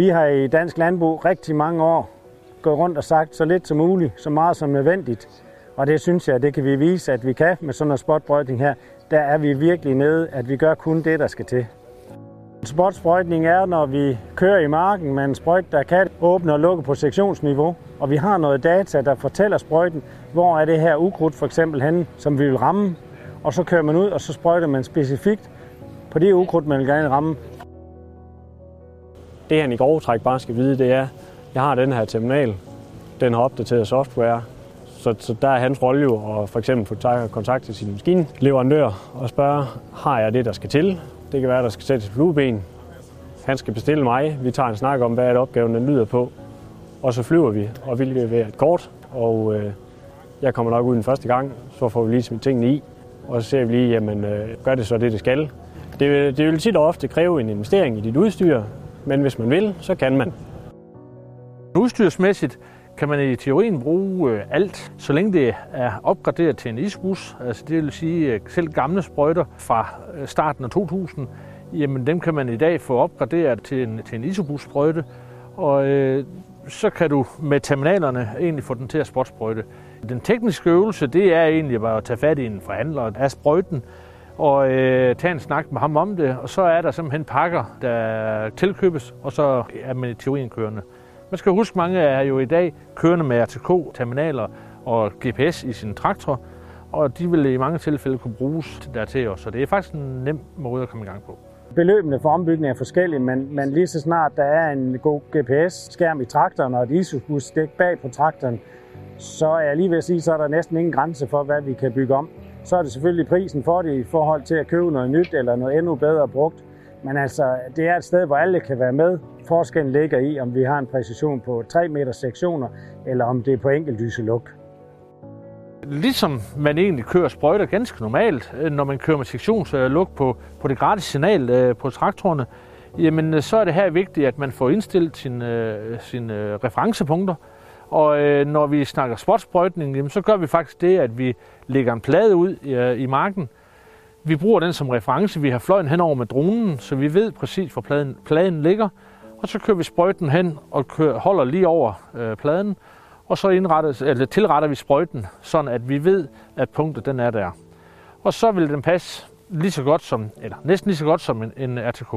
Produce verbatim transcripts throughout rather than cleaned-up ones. Vi har i dansk landbrug rigtig mange år gået rundt og sagt så lidt som muligt, så meget som nødvendigt. Og det synes jeg, det kan vi vise, at vi kan med sådan noget spotsprøjtning her. Der er vi virkelig nede, at vi gør kun det, der skal til. Spotsprøjtning er, når vi kører i marken med en sprøjt, der kan åbne og lukke på sektionsniveau. Og vi har noget data, der fortæller sprøjten, hvor er det her ukrudt for eksempel henne, som vi vil ramme. Og så kører man ud, og så sprøjter man specifikt på det ukrudt, man vil gerne ramme. Det, han i grove træk bare skal vide, det er, at jeg har den her terminal. Den har opdateret software. Så, så der er hans rolle jo at for eksempel få kontakt til sin maskinleverandør og spørge, har jeg det, der skal til? Det kan være, der skal sættes et flueben. Han skal bestille mig. Vi tager en snak om, hvad er det, opgaven den lyder på. Og så flyver vi, og vi leverer et kort. Og øh, jeg kommer nok ud den første gang, så får vi lige smidt tingene i. Og så ser vi lige, jamen, øh, gør det så det, det skal. Det, det vil tit og ofte kræve en investering i dit udstyr, men hvis man vil, så kan man. Udstyrsmæssigt kan man i teorien bruge alt, så længe det er opgraderet til en isobus, altså det vil sige, at selv gamle sprøjter fra starten af to tusind, jamen dem kan man i dag få opgraderet til en, til en isobus-sprøjte, og øh, så kan du med terminalerne egentlig få den til at spotsprøjte. Den tekniske øvelse, det er egentlig bare at tage fat i en forhandler af sprøjten, og øh, tage en snak med ham om det, og så er der simpelthen pakker, der tilkøbes, og så er man i teorien kørende. Man skal huske, at mange er jo i dag kørende med R T K-terminaler og G P S i sin traktor, og de vil i mange tilfælde kunne bruges dertil også, så det er faktisk en nem måde at komme i gang på. Beløbene for ombygning er forskellige, men, men lige så snart der er en god G P S-skærm i traktoren og et isobus-stik bag på traktoren, så er jeg lige ved at sige, så er der næsten ingen grænse for, hvad vi kan bygge om. Så er det selvfølgelig prisen for det i forhold til at købe noget nyt eller noget endnu bedre brugt. Men altså, det er et sted, hvor alle kan være med. Forskellen ligger i, om vi har en præcision på tre meters sektioner, eller om det er på enkeltlyseluk. Ligesom man egentlig kører sprøjter ganske normalt, når man kører med sektionsluk på, på det gratis signal på traktorerne, jamen så er det her vigtigt, at man får indstillet sine, sine referencepunkter. Og når vi snakker spotsprøjtning, jamen, så gør vi faktisk det, at vi lægger en plade ud i marken. Vi bruger den som reference. Vi har fløjen henover med dronen, så vi ved præcis, hvor pladen, pladen ligger. Og så kører vi sprøjten hen og kører, holder lige over øh, pladen. Og så indretter, eller tilretter vi sprøjten, sådan at vi ved, at punktet den er der. Og så vil den passe lige så godt som, eller næsten lige så godt som en, en R T K.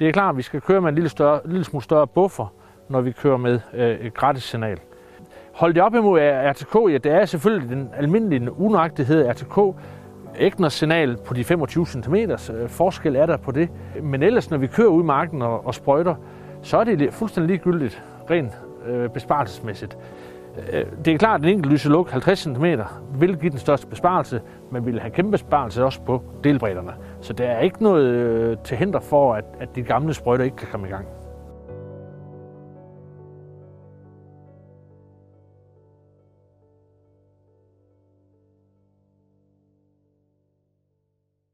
Det er klart, at vi skal køre med en lille, større, en lille smule større buffer, når vi kører med øh, et gratis signal. Hold det op imod R T K, ja, det er selvfølgelig den almindelige unøjagtighed af R T K. Ægner signal på de femogtyve centimeter, forskel er der på det. Men ellers, når vi kører ud i marken og, og sprøjter, så er det fuldstændig ligegyldigt, rent øh, besparelsesmæssigt. Øh, det er klart, at den enkelte lyseluk halvtreds centimeter vil give den største besparelse, men vil have kæmpe besparelse også på delbredderne. Så der er ikke noget øh, til hinder for, at, at de gamle sprøjter ikke kan komme i gang.